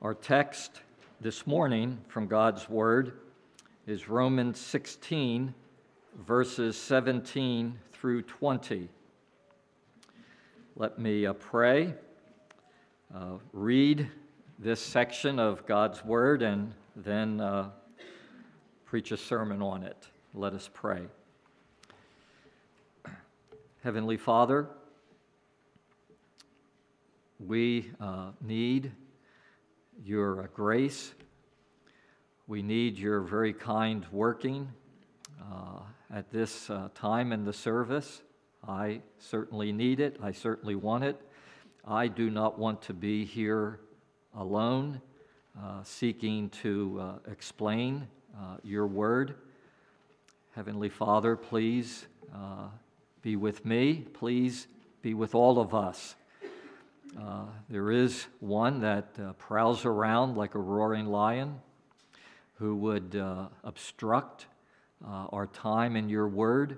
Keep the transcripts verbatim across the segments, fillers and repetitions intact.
Our text this morning from God's Word is Romans sixteen, verses seventeen through twenty. Let me uh, pray, uh, read this section of God's Word, and then uh, preach a sermon on it. Let us pray. Heavenly Father, we uh, need your grace. We need your very kind working uh, at this uh, time in the service. I certainly need it. I certainly want it. I do not want to be here alone, uh, seeking to uh, explain uh, your word. Heavenly Father, please uh, be with me. Please be with all of us. Uh, there is one that uh, prowls around like a roaring lion, who would uh, obstruct uh, our time in your word,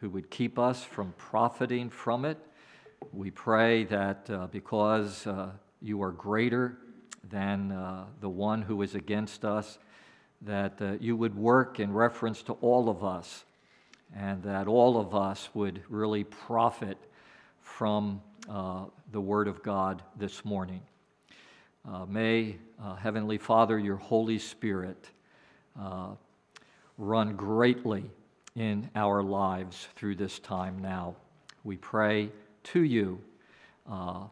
who would keep us from profiting from it. We pray that uh, because uh, you are greater than uh, the one who is against us, that uh, you would work in reference to all of us, and that all of us would really profit from Uh, the Word of God this morning. Uh, may, uh, Heavenly Father, your Holy Spirit uh, run greatly in our lives through this time now. We pray to you uh, uh,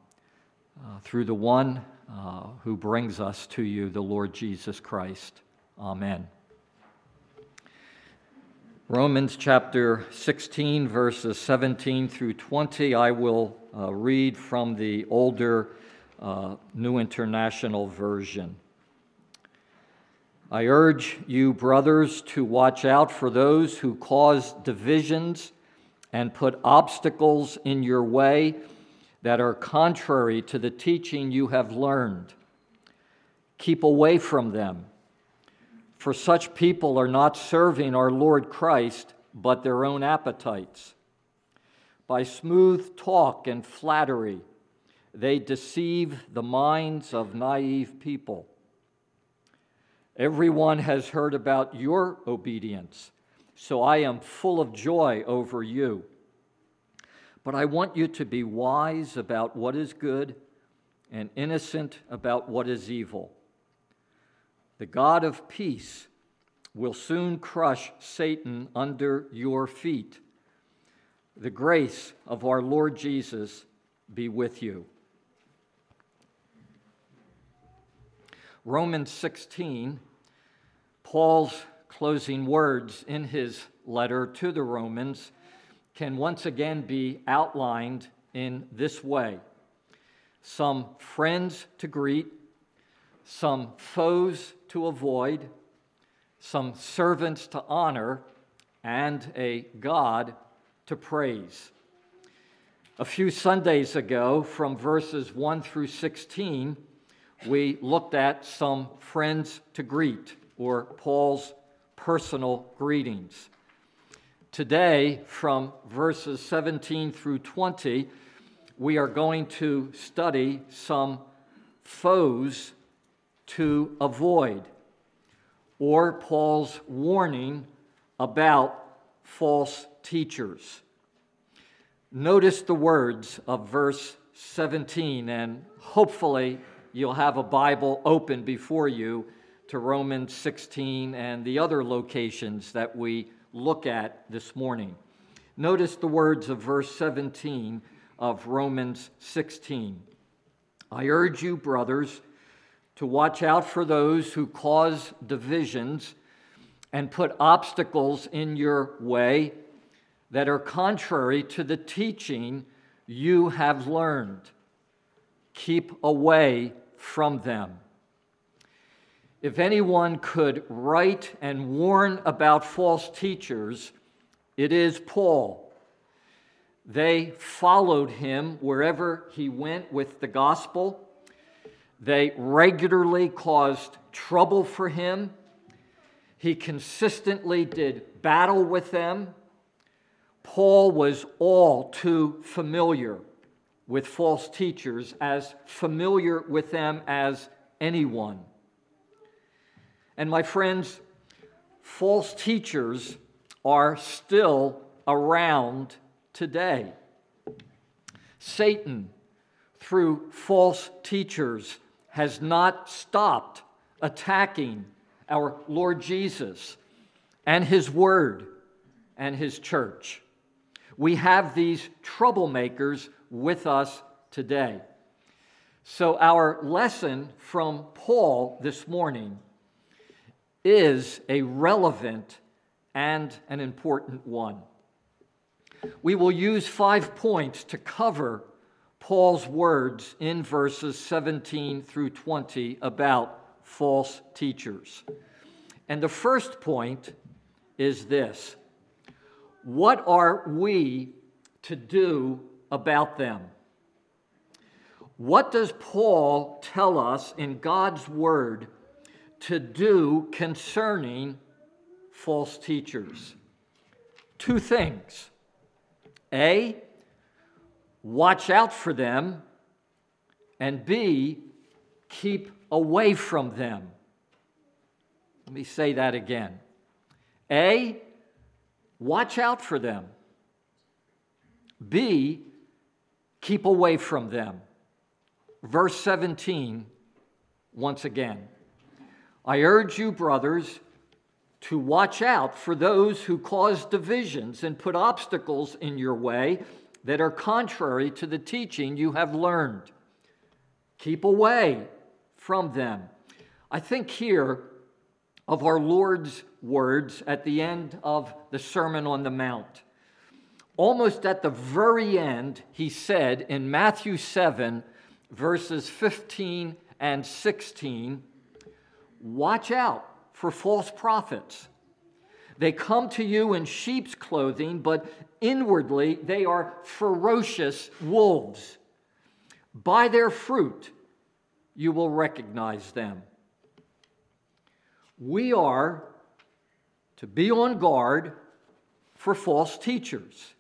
through the one uh, who brings us to you, the Lord Jesus Christ. Amen. Romans chapter sixteen, verses seventeen through twenty. I will uh, read from the older uh, New International Version. I urge you, brothers, to watch out for those who cause divisions and put obstacles in your way that are contrary to the teaching you have learned. Keep away from them. For such people are not serving our Lord Christ, but their own appetites. By smooth talk and flattery, they deceive the minds of naive people. Everyone has heard about your obedience, so I am full of joy over you. But I want you to be wise about what is good and innocent about what is evil. The God of peace will soon crush Satan under your feet. The grace of our Lord Jesus be with you. Romans sixteen, Paul's closing words in his letter to the Romans, can once again be outlined in this way. Some friends to greet, some foes to avoid, some servants to honor, and a God to praise. A few Sundays ago, from verses one through sixteen, we looked at some friends to greet, or Paul's personal greetings. Today, from verses seventeen through twenty, we are going to study some foes to avoid, or Paul's warning about false teachers. Notice the words of verse seventeen, and hopefully you'll have a Bible open before you to Romans sixteen and the other locations that we look at this morning. Notice the words of verse seventeen of Romans sixteen. I urge you, brothers, to watch out for those who cause divisions and put obstacles in your way that are contrary to the teaching you have learned. Keep away from them. If anyone could write and warn about false teachers, it is Paul. They followed him wherever he went with the gospel. They regularly caused trouble for him. He consistently did battle with them. Paul was all too familiar with false teachers, as familiar with them as anyone. And my friends, false teachers are still around today. Satan, through false teachers, has not stopped attacking our Lord Jesus and His Word and His church. We have these troublemakers with us today. So our lesson from Paul this morning is a relevant and an important one. We will use five points to cover Paul's words in verses seventeen through twenty about false teachers. And the first point is this: what are we to do about them? What does Paul tell us in God's Word to do concerning false teachers? Two things. A, watch out for them, and B, keep away from them. Let me say that again. A, watch out for them. B, keep away from them. Verse seventeen, once again. I urge you, brothers, to watch out for those who cause divisions and put obstacles in your way that are contrary to the teaching you have learned. Keep away from them. I think here of our Lord's words at the end of the Sermon on the Mount. Almost at the very end, he said in Matthew seven, verses fifteen and sixteen, watch out for false prophets. They come to you in sheep's clothing, but inwardly they are ferocious wolves. By their fruit you will recognize them. We are to be on guard for false teachers.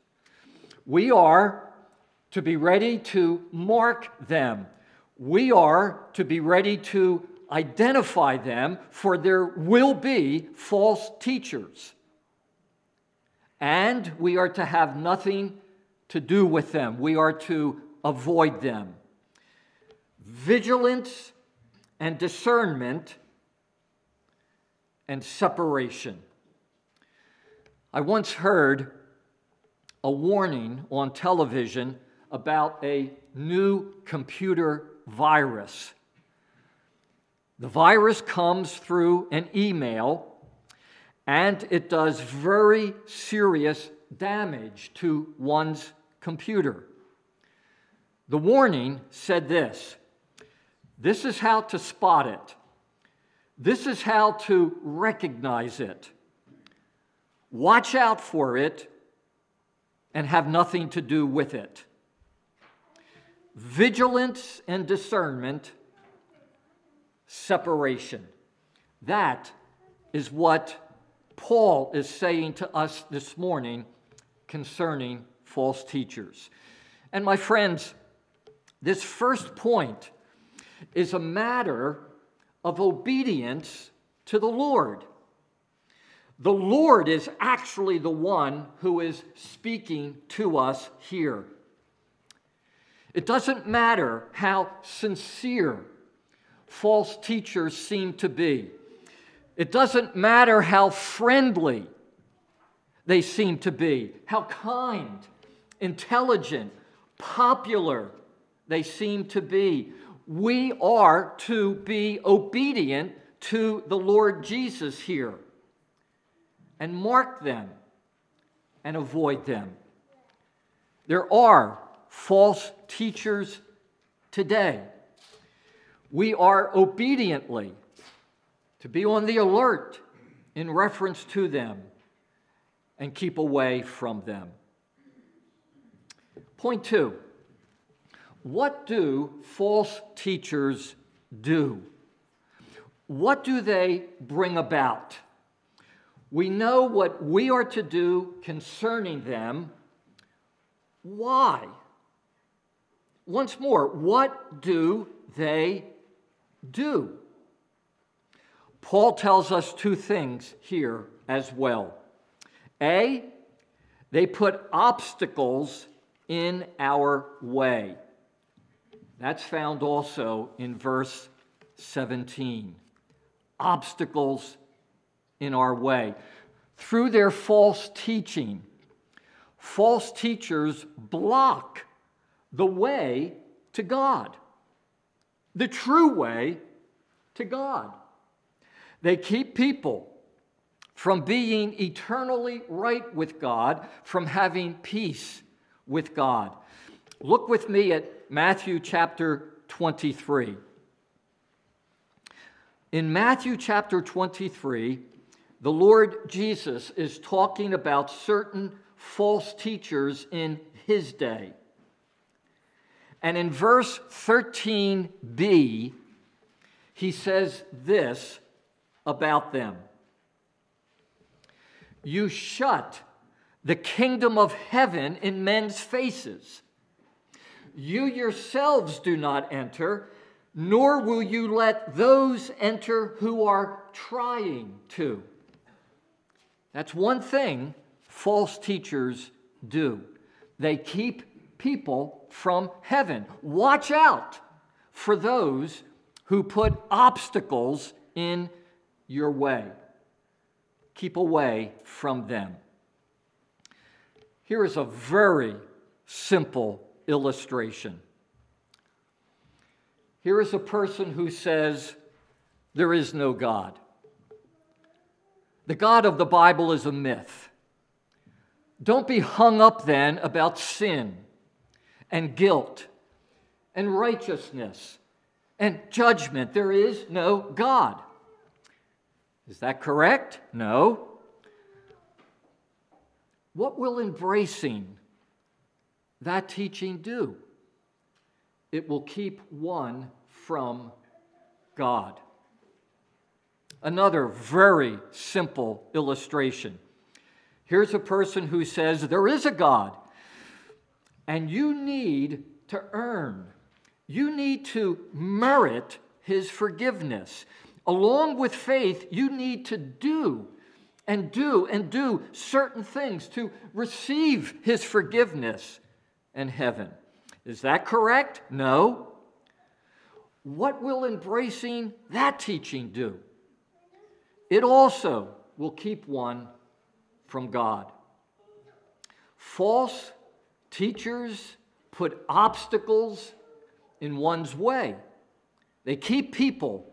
We are to be ready to mark them. We are to be ready to identify them, for there will be false teachers. And we are to have nothing to do with them. We are to avoid them. Vigilance and discernment and separation. I once heard a warning on television about a new computer virus. The virus comes through an email, and it does very serious damage to one's computer. The warning said this: this is how to spot it. This is how to recognize it. Watch out for it and have nothing to do with it. Vigilance and discernment, separation. That is what Paul is saying to us this morning concerning false teachers. And my friends, this first point is a matter of obedience to the Lord. The Lord is actually the one who is speaking to us here. It doesn't matter how sincere false teachers seem to be. It doesn't matter how friendly they seem to be, how kind, intelligent, popular they seem to be. We are to be obedient to the Lord Jesus here and mark them and avoid them. There are false teachers today. We are obediently to be on the alert in reference to them and keep away from them. Point two, what do false teachers do? What do they bring about? We know what we are to do concerning them. Why? Once more, what do they do. Paul tells us two things here as well. A, they put obstacles in our way. That's found also in verse seventeen. Obstacles in our way. Through their false teaching, false teachers block the way to God, the true way to God. They keep people from being eternally right with God, from having peace with God. Look with me at Matthew chapter twenty-three. In Matthew chapter twenty-three, the Lord Jesus is talking about certain false teachers in his day. And in verse thirteen b, he says this about them. You shut the kingdom of heaven in men's faces. You yourselves do not enter, nor will you let those enter who are trying to. That's one thing false teachers do. They keep people from heaven. Watch out for those who put obstacles in your way. Keep away from them. Here is a very simple illustration. Here is a person who says, there is no God. The God of the Bible is a myth. Don't be hung up then about sin and guilt and righteousness and judgment. There is no God. Is that correct? No. What will embracing that teaching do? It will keep one from God. Another very simple illustration. Here's a person who says, there is a God, and you need to earn. You need to merit his forgiveness. Along with faith, you need to do and do and do certain things to receive his forgiveness and heaven. Is that correct? No. What will embracing that teaching do? It also will keep one from God. False teachers put obstacles in one's way. They keep people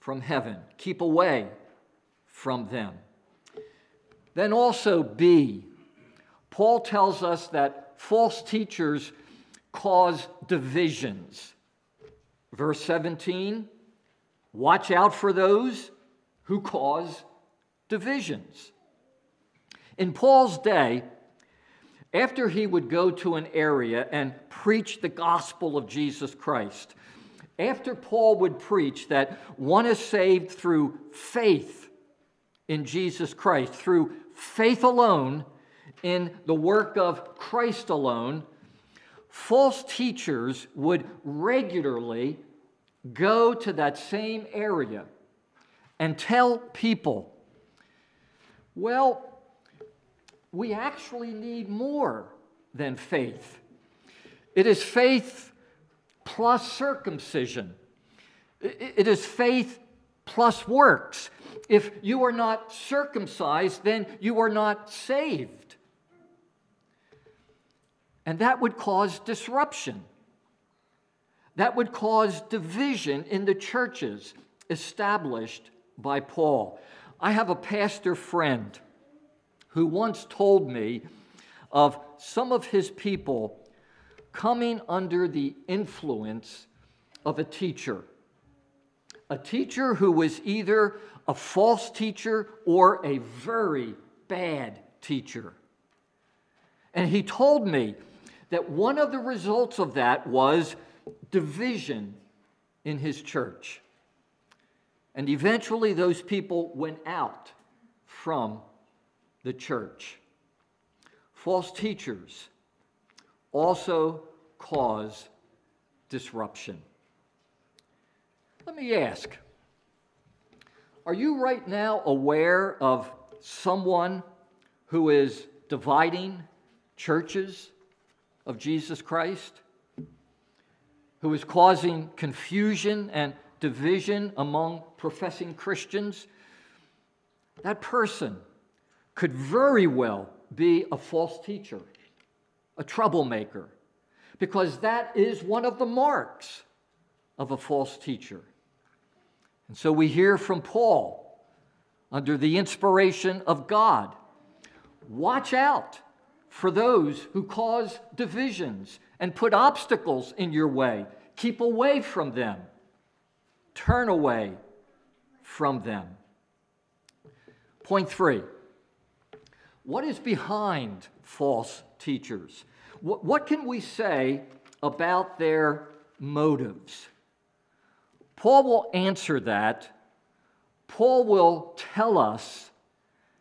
from heaven. Keep away from them. Then also B, Paul tells us that false teachers cause divisions. Verse seventeen, watch out for those who cause divisions. In Paul's day, after he would go to an area and preach the gospel of Jesus Christ, after Paul would preach that one is saved through faith in Jesus Christ, through faith alone, in the work of Christ alone, false teachers would regularly go to that same area and tell people, well, we actually need more than faith. It is faith plus circumcision. It is faith plus works. If you are not circumcised, then you are not saved. And that would cause disruption. That would cause division in the churches established by Paul. I have a pastor friend who once told me of some of his people coming under the influence of a teacher. A teacher who was either a false teacher or a very bad teacher. And he told me that one of the results of that was division in his church. And eventually those people went out from the church. False teachers also cause disruption. Let me ask, are you right now aware of someone who is dividing churches of Jesus Christ, who is causing confusion and division among professing Christians? That person could very well be a false teacher, a troublemaker, because that is one of the marks of a false teacher. And so we hear from Paul, under the inspiration of God, watch out for those who cause divisions and put obstacles in your way. Keep away from them. Turn away from them. Point three, what is behind false teachers? What, what can we say about their motives? Paul will answer that. Paul will tell us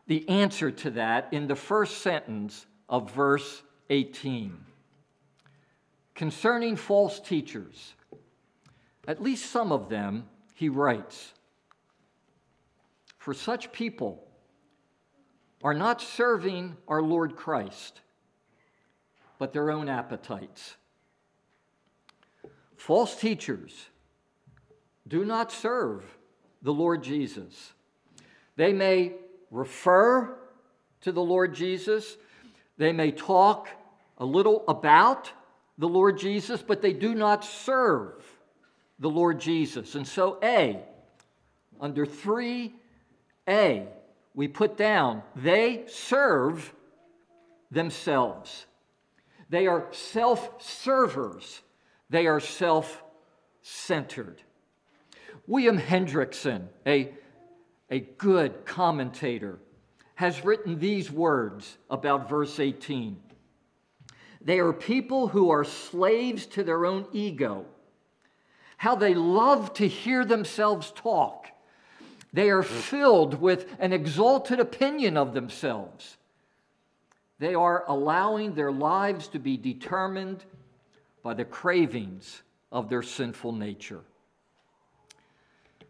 the answer to that in the first sentence of verse eighteen. Concerning false teachers, at least some of them, he writes, for such people are not serving our Lord Christ, but their own appetites. False teachers do not serve the Lord Jesus. They may refer to the Lord Jesus. They may talk a little about the Lord Jesus, but they do not serve the Lord Jesus. And so A, under three A, we put down, they serve themselves. They are self-servers. They are self-centered. William Hendrickson, a, a good commentator, has written these words about verse eighteen. They are people who are slaves to their own ego. How they love to hear themselves talk. They are filled with an exalted opinion of themselves. They are allowing their lives to be determined by the cravings of their sinful nature.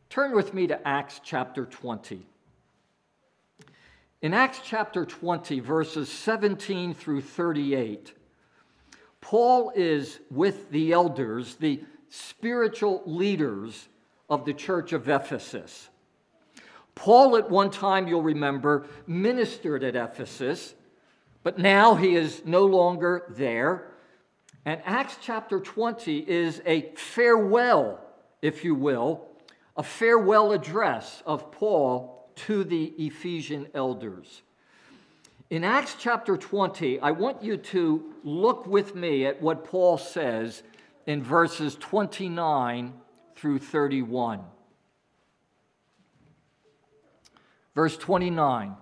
Turn with me to Acts chapter twenty. In Acts chapter twenty, verses seventeen through thirty-eight, Paul is with the elders, the spiritual leaders of the church of Ephesus. Paul, at one time, you'll remember, ministered at Ephesus, but now he is no longer there. And Acts chapter twenty is a farewell, if you will, a farewell address of Paul to the Ephesian elders. In Acts chapter twenty, I want you to look with me at what Paul says in verses twenty-nine through thirty-one. Verse twenty-nine,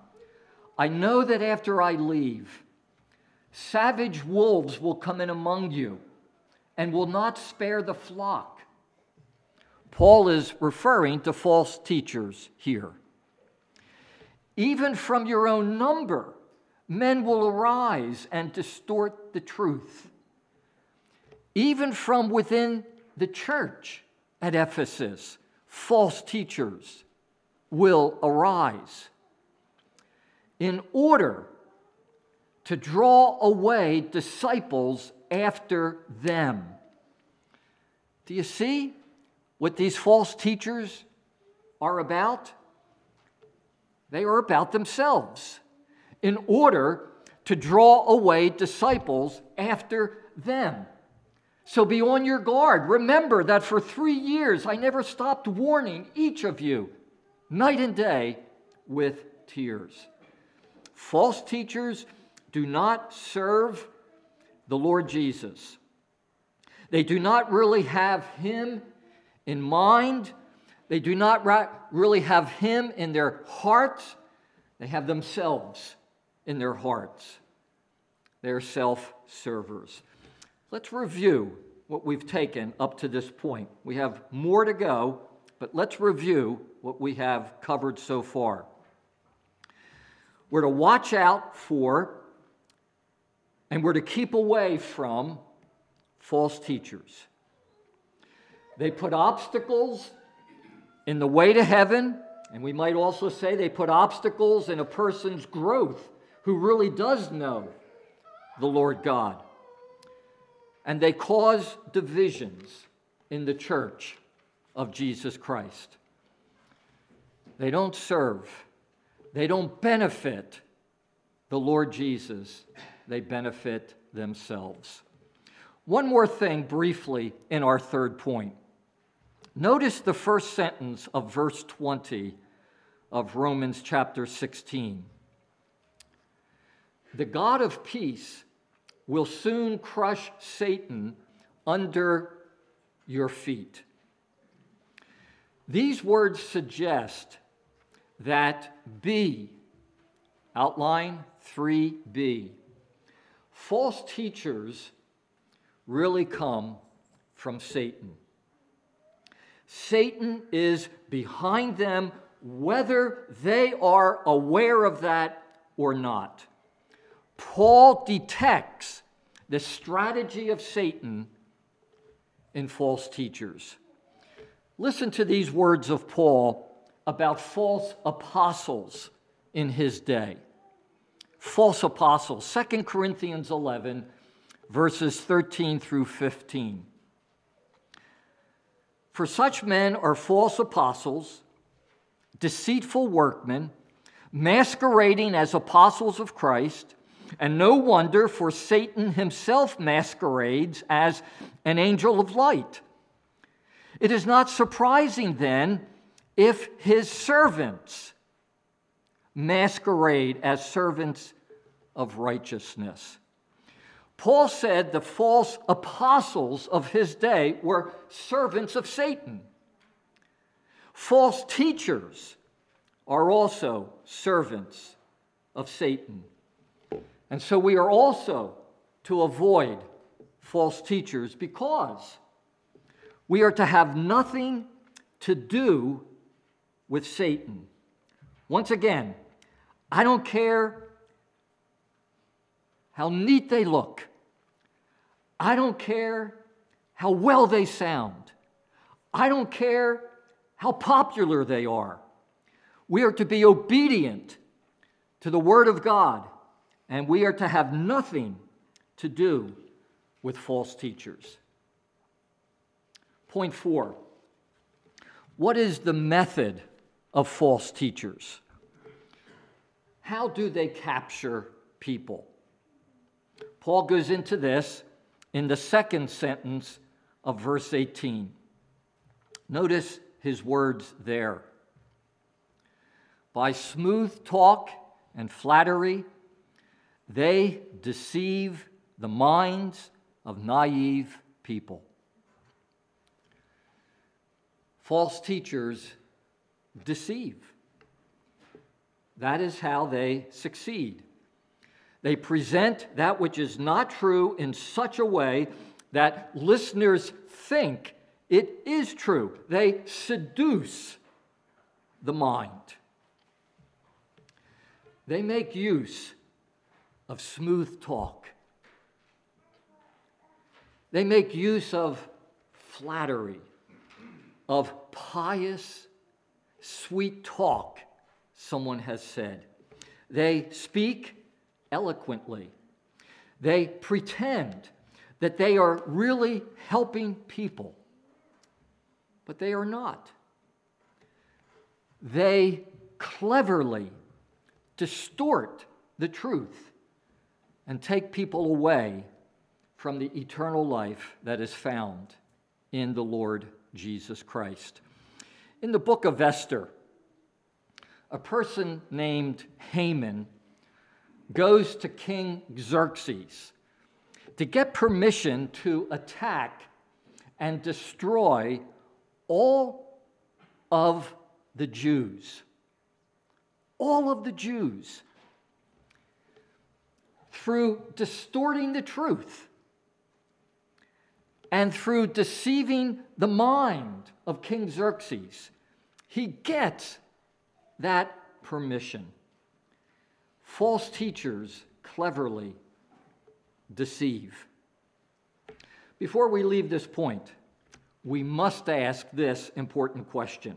I know that after I leave, savage wolves will come in among you and will not spare the flock. Paul is referring to false teachers here. Even from your own number, men will arise and distort the truth. Even from within the church at Ephesus, false teachers will arise in order to draw away disciples after them. Do you see what these false teachers are about? They are about themselves in order to draw away disciples after them. So be on your guard. Remember that for three years I never stopped warning each of you, night and day, with tears. False teachers do not serve the Lord Jesus. They do not really have him in mind. They do not really have him in their hearts. They have themselves in their hearts. They are self-servers. Let's review what we've taken up to this point. We have more to go, but let's review what we have covered so far. We're to watch out for and we're to keep away from false teachers. They put obstacles in the way to heaven, and we might also say they put obstacles in a person's growth who really does know the Lord God. And they cause divisions in the church of Jesus Christ. They don't serve. They don't benefit the Lord Jesus. They benefit themselves. One more thing briefly in our third point. Notice the first sentence of verse twenty of Romans chapter sixteen. The God of peace will soon crush Satan under your feet. These words suggest that B, outline three B, false teachers really come from Satan. Satan is behind them whether they are aware of that or not. Paul detects the strategy of Satan in false teachers. Listen to these words of Paul about false apostles in his day. False apostles, Second Corinthians eleven, verses thirteen through fifteen. For such men are false apostles, deceitful workmen, masquerading as apostles of Christ, and no wonder, for Satan himself masquerades as an angel of light. It is not surprising, then, if his servants masquerade as servants of righteousness. Paul said the false apostles of his day were servants of Satan. False teachers are also servants of Satan. And so we are also to avoid false teachers because we are to have nothing to do with Satan. Once again, I don't care how neat they look. I don't care how well they sound. I don't care how popular they are. We are to be obedient to the Word of God, and we are to have nothing to do with false teachers. Point four, what is the method of false teachers? How do they capture people? Paul goes into this in the second sentence of verse eighteen. Notice his words there. By smooth talk and flattery, they deceive the minds of naive people. False teachers deceive. That is how they succeed. They present that which is not true in such a way that listeners think it is true. They seduce the mind. They make use of smooth talk. They make use of flattery, of pious, sweet talk, someone has said. They speak eloquently. They pretend that they are really helping people, but they are not. They cleverly distort the truth and take people away from the eternal life that is found in the Lord Jesus Christ. In the book of Esther, a person named Haman goes to King Xerxes to get permission to attack and destroy all of the Jews. All of the Jews. Through distorting the truth and through deceiving the mind of King Xerxes, he gets that permission. False teachers cleverly deceive. Before we leave this point, we must ask this important question.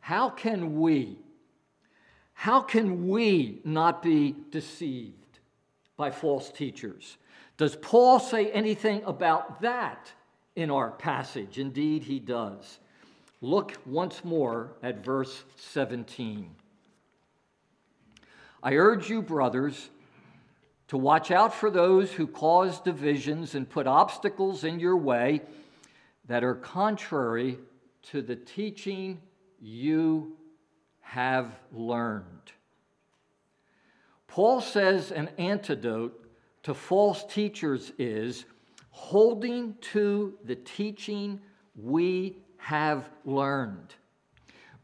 How can we, how can we not be deceived by false teachers? Does Paul say anything about that in our passage? Indeed, he does. Look once more at verse seventeen. I urge you, brothers, to watch out for those who cause divisions and put obstacles in your way that are contrary to the teaching you have learned. Paul says an antidote to false teachers is holding to the teaching we have learned.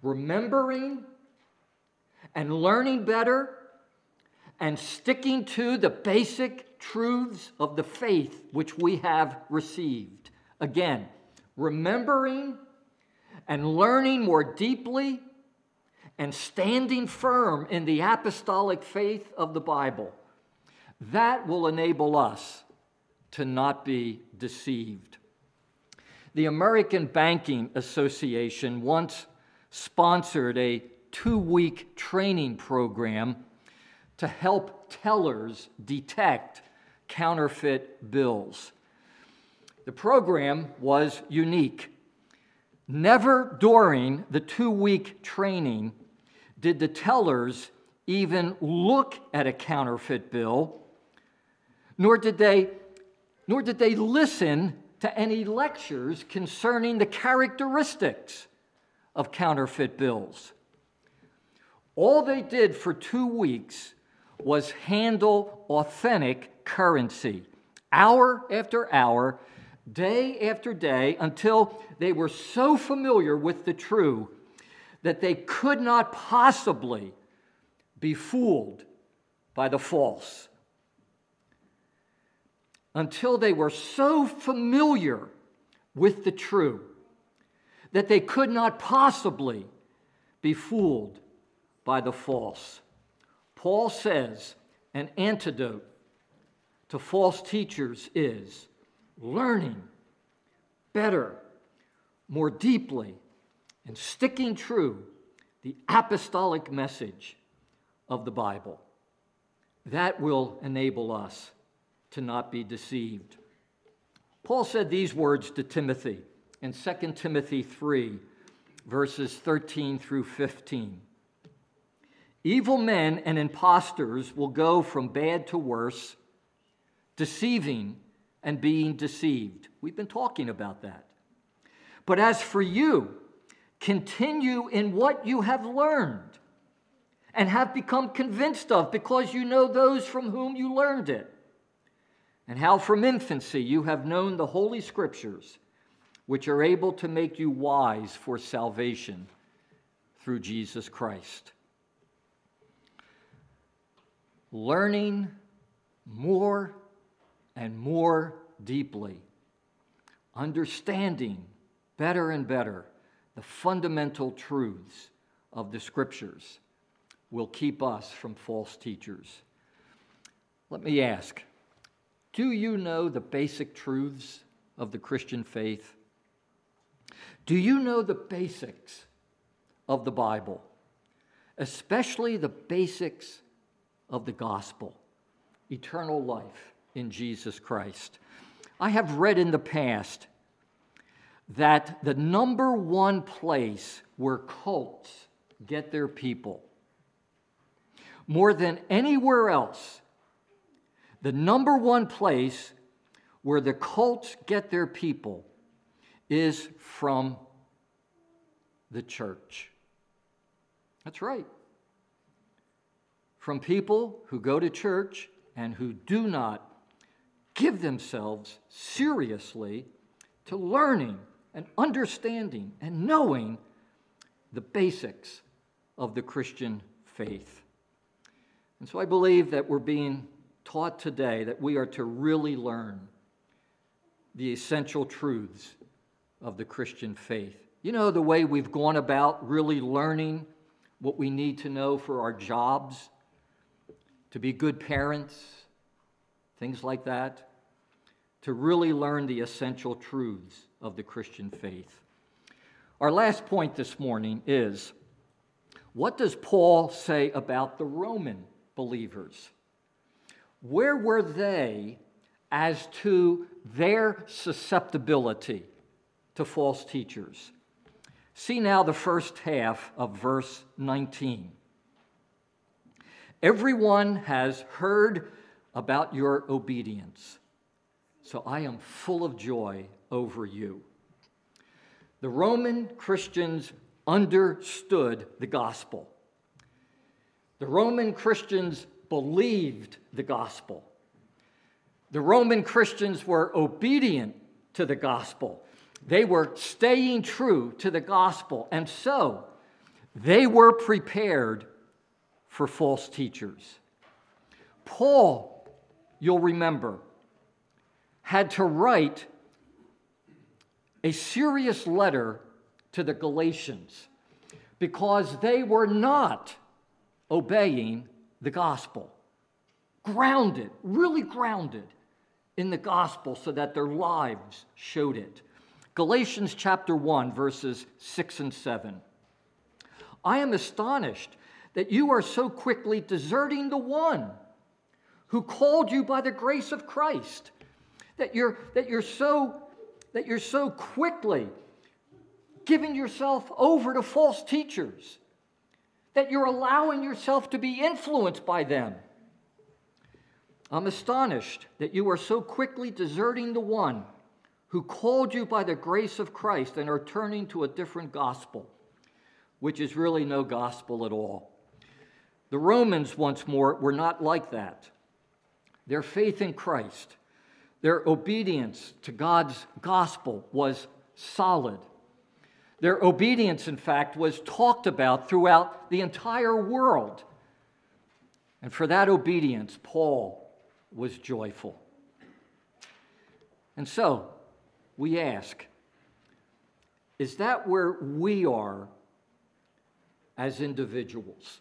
Remembering and learning better and sticking to the basic truths of the faith which we have received. Again, remembering and learning more deeply and standing firm in the apostolic faith of the Bible. That will enable us to not be deceived. The American Banking Association once sponsored a two-week training program to help tellers detect counterfeit bills. The program was unique. Never during the two-week training did the tellers even look at a counterfeit bill, nor did they, nor did they listen to any lectures concerning the characteristics of counterfeit bills. All they did for two weeks was handle authentic currency, hour after hour, day after day, until they were so familiar with the true that they could not possibly be fooled by the false. Until they were so familiar with the true that they could not possibly be fooled by the false. Paul says an antidote to false teachers is learning better, more deeply, and sticking true the apostolic message of the Bible. That will enable us to not be deceived. Paul said these words to Timothy in Second Timothy three, verses thirteen through fifteen. Evil men and impostors will go from bad to worse, deceiving and being deceived. We've been talking about that. But as for you, continue in what you have learned and have become convinced of, because you know those from whom you learned it, and how from infancy you have known the Holy Scriptures, which are able to make you wise for salvation through Jesus Christ. Learning more and more deeply, understanding better and better the fundamental truths of the Scriptures will keep us from false teachers. Let me ask, do you know the basic truths of the Christian faith? Do you know the basics of the Bible, especially the basics of the gospel, eternal life in Jesus Christ? I have read in the past that the number one place where cults get their people, more than anywhere else, the number one place where the cults get their people is from the church. That's right. From people who go to church and who do not give themselves seriously to learning and understanding and knowing the basics of the Christian faith. And so I believe that we're being taught today that we are to really learn the essential truths of the Christian faith. You know, the way we've gone about really learning what we need to know for our jobs, to be good parents, things like that, to really learn the essential truths of the Christian faith. Our last point this morning is What does Paul say about the Roman believers? Where were they as to their susceptibility to false teachers? See now the first half of verse nineteen. Everyone has heard about your obedience, so I am full of joy over you. The Roman Christians understood the gospel. The Roman Christians believed the gospel. The Roman Christians were obedient to the gospel. They were staying true to the gospel, and so they were prepared for false teachers. Paul, you'll remember, had to write a serious letter to the Galatians because they were not obeying the gospel. Grounded, really grounded in the gospel so that their lives showed it. Galatians chapter one, verses six and seven. I am astonished that you are so quickly deserting the one who called you by the grace of Christ, that you're, that you're so, that you're so quickly giving yourself over to false teachers, that you're allowing yourself to be influenced by them. I'm astonished that you are so quickly deserting the one who called you by the grace of Christ and are turning to a different gospel, which is really no gospel at all. The Romans, once more, were not like that. Their faith in Christ, their obedience to God's gospel was solid. Their obedience, in fact, was talked about throughout the entire world. And for that obedience, Paul was joyful. And so, we ask, is that where we are as individuals?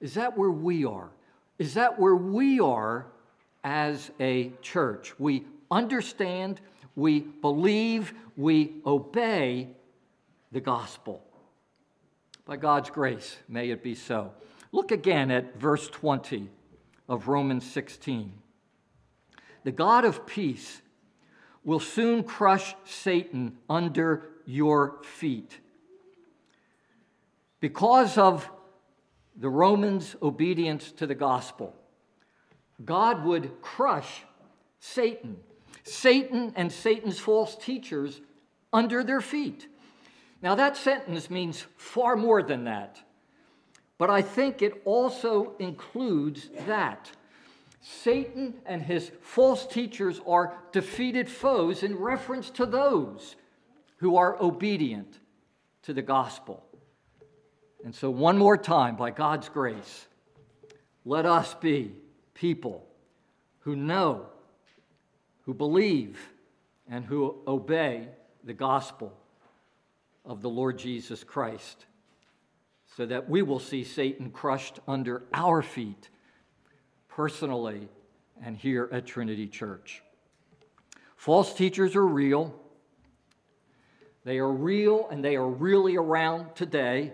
Is that where we are? Is that where we are as a church? We understand, we believe, we obey the gospel. By God's grace, may it be so. Look again at verse twenty of Romans sixteen. The God of peace will soon crush Satan under your feet. Because of the Romans' obedience to the gospel, God would crush Satan. Satan and Satan's false teachers under their feet. Now, that sentence means far more than that, but I think it also includes that. Satan and his false teachers are defeated foes in reference to those who are obedient to the gospel. And so one more time, by God's grace, let us be people who know, who believe, and who obey the gospel of the Lord Jesus Christ, so that we will see Satan crushed under our feet personally and here at Trinity Church. False teachers are real. They are real, and they are really around today.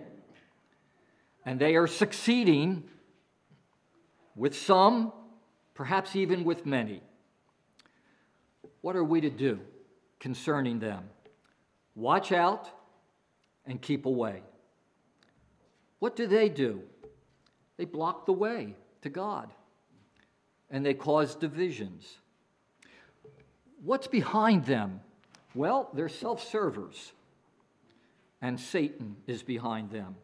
And they are succeeding with some, perhaps even with many. What are we to do concerning them? Watch out and keep away. What do they do? They block the way to God, and they cause divisions. What's behind them? Well, they're self-servers, and Satan is behind them.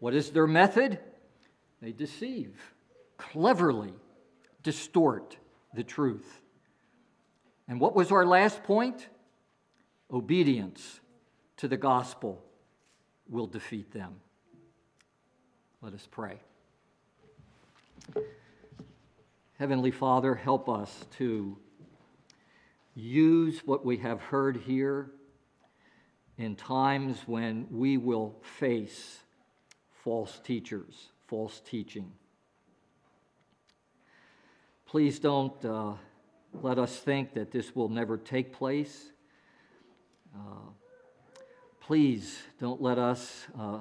What is their method? They deceive, cleverly distort the truth. And what was our last point? Obedience to the gospel will defeat them. Let us pray. Heavenly Father, help us to use what we have heard here in times when we will face false teachers, false teaching. Please don't uh, let us think that this will never take place. Uh, please don't let us uh,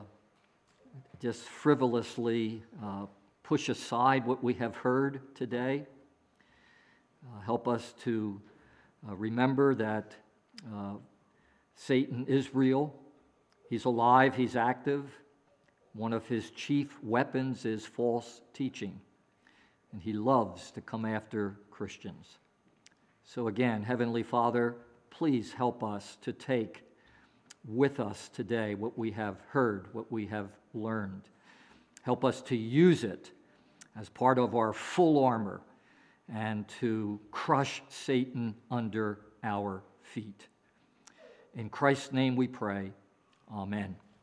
just frivolously uh, push aside what we have heard today. Uh, help us to uh, remember that uh, Satan is real. He's alive. He's active. One of his chief weapons is false teaching, and he loves to come after Christians. So again, Heavenly Father, please help us to take with us today what we have heard, what we have learned. Help us to use it as part of our full armor and to crush Satan under our feet. In Christ's name we pray. Amen.